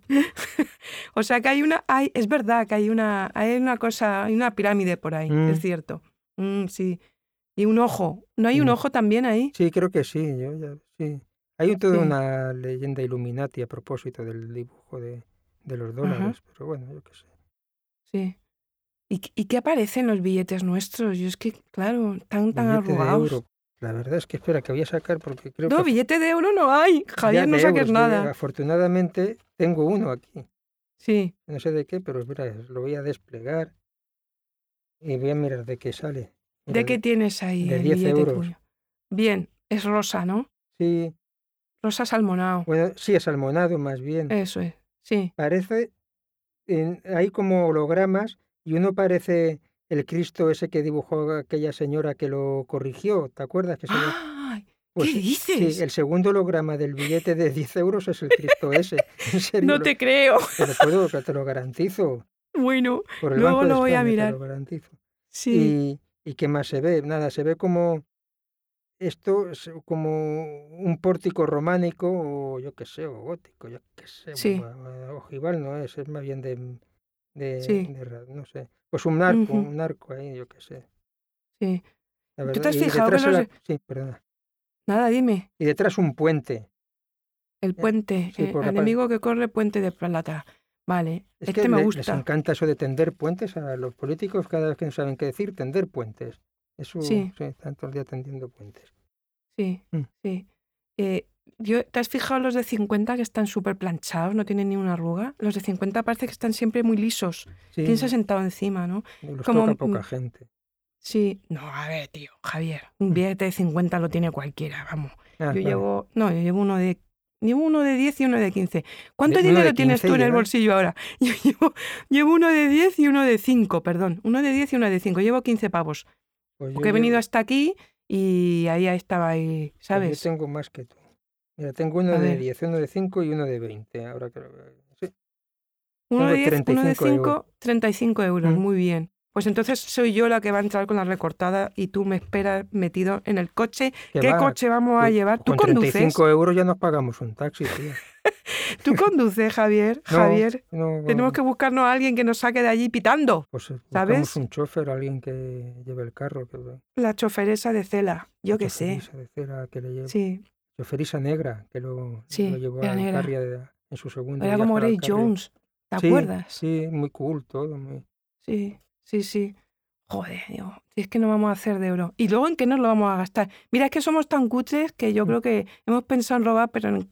O sea que es verdad que hay una pirámide por ahí, es cierto. Sí. Y un ojo. ¿No hay un ojo también ahí? Sí, creo que sí. Sí. Hay toda una leyenda Illuminati a propósito del dibujo de los dólares, pero bueno, yo qué sé. Sí. ¿Y qué aparecen los billetes nuestros? Yo es que, claro, tan arrugados. La verdad es que espera, que voy a sacar porque creo que... No, billete de euro no hay, Javier, no saques euros, nada. Afortunadamente tengo uno aquí. Sí. No sé de qué, pero mira, lo voy a desplegar y voy a mirar de qué sale. Mira, ¿de qué tienes ahí de el 10 billete euros. Tuyo? Bien, es rosa, ¿no? Sí. Rosa salmonado. Bueno, sí, es salmonado más bien. Eso es, sí. Parece, hay como hologramas y uno parece... El Cristo ese que dibujó aquella señora que lo corrigió, ¿te acuerdas? Que pues, ¿qué dices? Sí, el segundo holograma del billete de 10 euros es el Cristo ese. ¿En serio? No te creo. Te lo garantizo. Bueno, luego lo voy a mirar. Te lo garantizo. Sí. ¿Y qué más se ve? Nada, se ve como... Esto es como un pórtico románico o yo qué sé, o gótico, yo qué sé. Sí. Ojival no es más bien de no sé. Pues un arco ahí, yo qué sé. Sí. La verdad, ¿tú te has fijado que sí, perdona. Nada, dime. Y detrás un puente. El puente, sí, el enemigo que corre puente de plata. Vale, es que me gusta. Les encanta eso de tender puentes a los políticos cada vez que no saben qué decir, tender puentes. Eso, sí, están todo el día tendiendo puentes. Sí, sí. ¿Te has fijado los de 50 que están súper planchados, no tienen ni una arruga? Los de 50 parece que están siempre muy lisos. Sí. ¿Quién se ha sentado encima, no? Los como toca poca gente. Sí. No, a ver, tío, Javier, un billete de 50 lo tiene cualquiera, vamos. Yo llevo uno de Llevo uno de 10 y uno de 15. ¿Cuánto dinero tienes tú en el bolsillo ahora? Yo llevo uno de 10 y uno de 5, perdón. Uno de 10 y uno de 5. Llevo 15 pavos. Pues porque he venido hasta aquí y ahí estaba ahí, ¿sabes? Pues yo tengo más que tú. Mira, tengo uno de 10, uno de 5 y uno de 20. Ahora que lo veo. Sí. Uno de 10, uno de 5, 35 euros. Mm. Muy bien. Pues entonces soy yo la que va a entrar con la recortada y tú me esperas metido en el coche. ¿Qué coche vamos a llevar? ¿Tú conduces? Con 35 euros ya nos pagamos un taxi, tío. ¿Tú conduces, Javier? No, Javier, no. Tenemos que buscarnos a alguien que nos saque de allí pitando, pues, ¿sabes? Un chofer, alguien que lleve el carro. Que... La choferesa de Cela, yo qué sé. La choferesa de Cela que le lleva. Sí. Choferisa negra, que lo llevó a la carrera en su segundo. Era como Ray Jones, ¿te acuerdas? Sí, muy cool todo. Muy... Sí. Sí, sí. Joder, digo, si es que no vamos a hacer de oro. ¿Y luego en qué nos lo vamos a gastar? Mira, es que somos tan cutres que yo creo que hemos pensado en robar, pero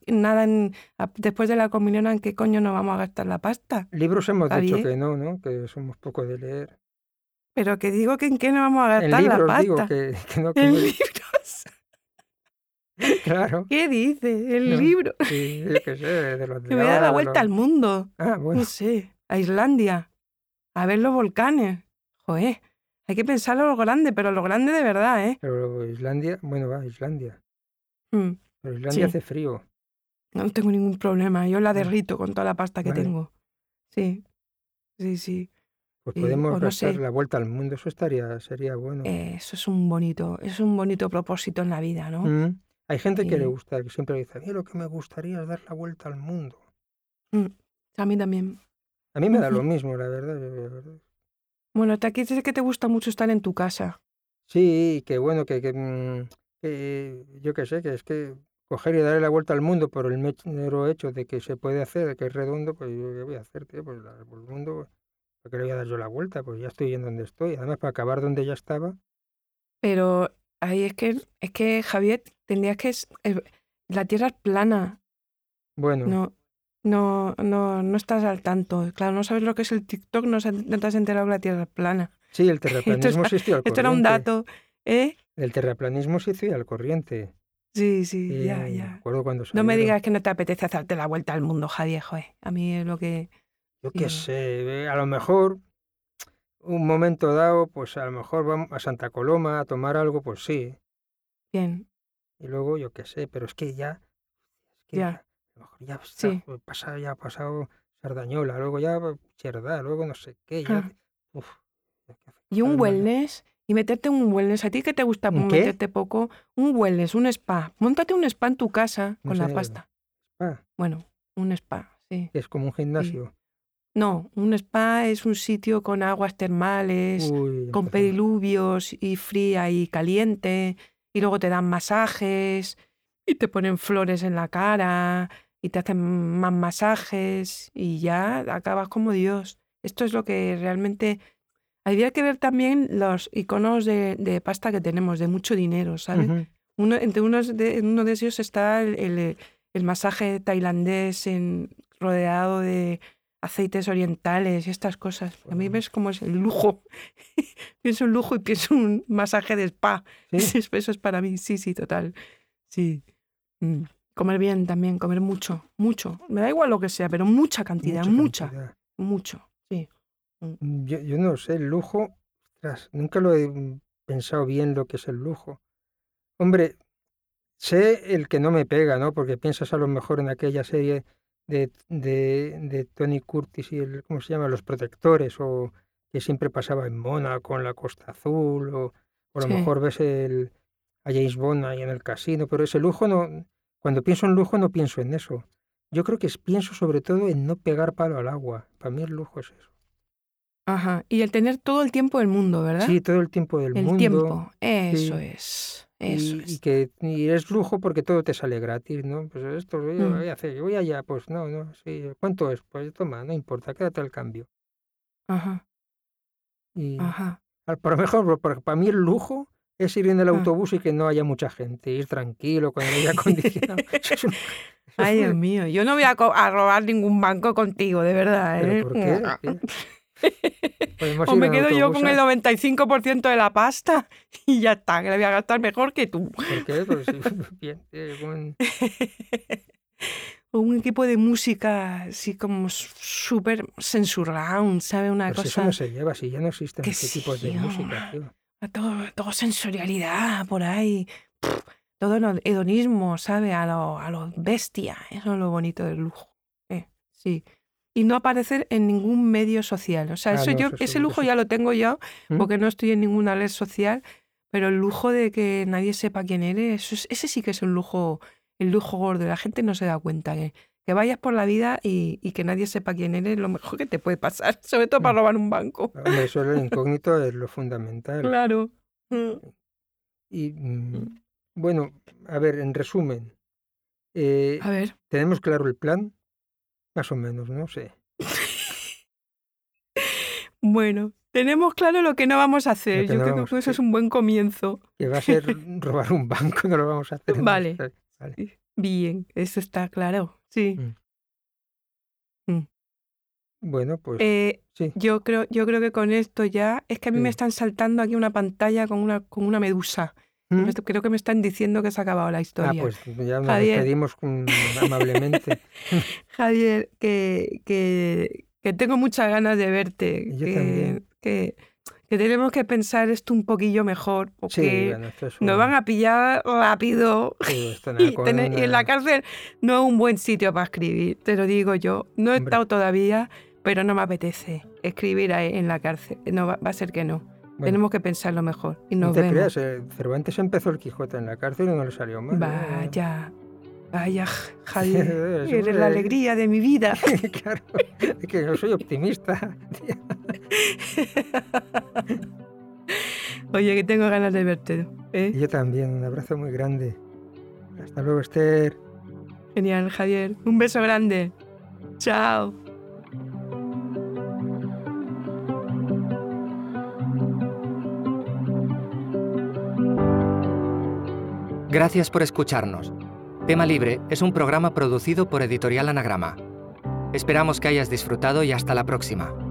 después de la comunión, ¿en qué coño nos vamos a gastar la pasta? Libros hemos dicho que no, ¿no? Que somos poco de leer. Pero que digo que en qué nos vamos a gastar la pasta. En libros digo que no. En libros. Claro. ¿Qué dices? El libro. Sí, es que sé, de los de que me da la vuelta al mundo. Ah, bueno. No sé, a Islandia. A ver los volcanes. Joder, hay que pensar a lo grande, pero a lo grande de verdad, ¿eh? Pero Islandia, bueno, va, Islandia. Mm. Pero Islandia hace frío. No tengo ningún problema, yo la derrito con toda la pasta que tengo. Sí, sí, sí. Pues podemos gastar la vuelta al mundo, eso sería bueno. Eso es un bonito propósito en la vida, ¿no? Mm. Hay gente que le gusta, que siempre dice, a mí lo que me gustaría es dar la vuelta al mundo. Mm. A mí también. A mí me da lo mismo, la verdad. Bueno, te aquí dices que te gusta mucho estar en tu casa. Sí, que bueno, que yo qué sé, que es que coger y darle la vuelta al mundo por el mero hecho de que se puede hacer, de que es redondo, pues yo qué voy a hacer, tío, pues por el mundo, ¿por qué le voy a dar yo la vuelta? Pues ya estoy en donde estoy, además para acabar donde ya estaba. Pero ahí es que Javier, tendrías que... La tierra es plana. Bueno... No estás al tanto. Claro, no sabes lo que es el TikTok, no te has enterado de la Tierra plana. Sí, el terraplanismo se hizo al corriente. Esto era un dato, ¿eh? El terraplanismo se hizo al corriente. Sí, y ya. Me acuerdo cuando salió. No me digas que no te apetece hacerte la vuelta al mundo, Javier, joder. A mí es lo que... Yo qué sé, a lo mejor, un momento dado, pues a lo mejor vamos a Santa Coloma a tomar algo, pues sí. Bien. Y luego, yo qué sé, pero es que ya... Ya ha pasado Sardañola, luego ya Cherdá, luego no sé qué. Ya... Uf, y un wellness, y meterte en un wellness. ¿A ti que te gusta meterte poco? Un wellness, un spa. Móntate un spa en tu casa con la pasta. Bueno, un spa, sí. ¿Es como un gimnasio? Sí. No, un spa es un sitio con aguas termales, con pediluvios, y fría y caliente, y luego te dan masajes... Y te ponen flores en la cara, y te hacen más masajes, y ya acabas como Dios. Esto es lo que realmente... Habría que ver también los iconos de pasta que tenemos, de mucho dinero, ¿sabes? Uh-huh. Entre uno de ellos está el masaje tailandés rodeado de aceites orientales y estas cosas. A mí ves cómo es el lujo. Pienso un lujo y pienso un masaje de spa. ¿Sí? Eso es para mí, sí, total. Sí. Comer bien también, comer mucho. Me da igual lo que sea, pero mucha cantidad. Mucho, sí. Yo no sé, el lujo, nunca lo he pensado bien lo que es el lujo. Hombre, sé el que no me pega, ¿no? Porque piensas a lo mejor en aquella serie de Tony Curtis y ¿cómo se llama? Los Protectores, o que siempre pasaba en Mónaco, en la Costa Azul, o a lo mejor ves a James Bond ahí en el casino, pero ese lujo no... Cuando pienso en lujo no pienso en eso. Yo creo que pienso sobre todo en no pegar palo al agua. Para mí el lujo es eso. Ajá, y el tener todo el tiempo del mundo, ¿verdad? Sí, todo el tiempo del mundo. El tiempo, eso es. Y es lujo porque todo te sale gratis, ¿no? Pues esto yo voy a hacer, yo voy allá, pues no, sí. ¿Cuánto es? Pues toma, no importa, quédate al cambio. Ajá. Para mejor, para mí el lujo... Es ir en el autobús y que no haya mucha gente, ir tranquilo con el aire acondicionado. Ay, Dios mío, yo no voy a robar ningún banco contigo, de verdad. ¿Pero por qué? O me quedo yo con el 95% de la pasta y ya está, que la voy a gastar mejor que tú. ¿Por qué? Pues, bien, o un equipo de música así como súper surround, ¿sabe? Una pues cosa... Eso no se lleva, si ya no existen esos tipos de música. Todo sensorialidad por ahí, todo el hedonismo, ¿sabe? A lo bestia, eso es lo bonito del lujo. Sí. Y no aparecer en ningún medio social. O sea, ese lujo ya lo tengo yo, porque no estoy en ninguna red social, pero el lujo de que nadie sepa quién eres, ese sí que es un lujo, el lujo gordo. La gente no se da cuenta que vayas por la vida y que nadie sepa quién eres, lo mejor que te puede pasar, sobre todo para robar un banco. Eso, el incógnito es lo fundamental. Claro. Y bueno, a ver, en resumen, a ver. ¿Tenemos claro el plan? Más o menos, no sé. Bueno, tenemos claro lo que no vamos a hacer. Yo creo que eso es un buen comienzo. Que va a ser robar un banco, no lo vamos a hacer. Vale. Bien, eso está claro, sí. Bueno, pues sí. Yo creo que con esto ya... Es que a mí me están saltando aquí una pantalla con una medusa. Creo que me están diciendo que se ha acabado la historia. Pues ya nos despedimos amablemente. Javier, que tengo muchas ganas de verte. Yo también. Que tenemos que pensar esto un poquillo mejor, porque nos van a pillar rápido. Sí, y en la cárcel no es un buen sitio para escribir, te lo digo yo. No he estado todavía, pero no me apetece escribir en la cárcel. No, va a ser que no. Bueno, tenemos que pensarlo mejor y nos vemos. No te creas, Cervantes empezó el Quijote en la cárcel y no le salió mal. Vaya, Javier, eres la alegría de mi vida. Claro, es que yo soy optimista. Oye, que tengo ganas de verte. Yo también, un abrazo muy grande. Hasta luego, Esther. Genial, Javier, un beso grande. Chao. Gracias por escucharnos. Tema Libre es un programa producido por Editorial Anagrama. Esperamos que hayas disfrutado y hasta la próxima.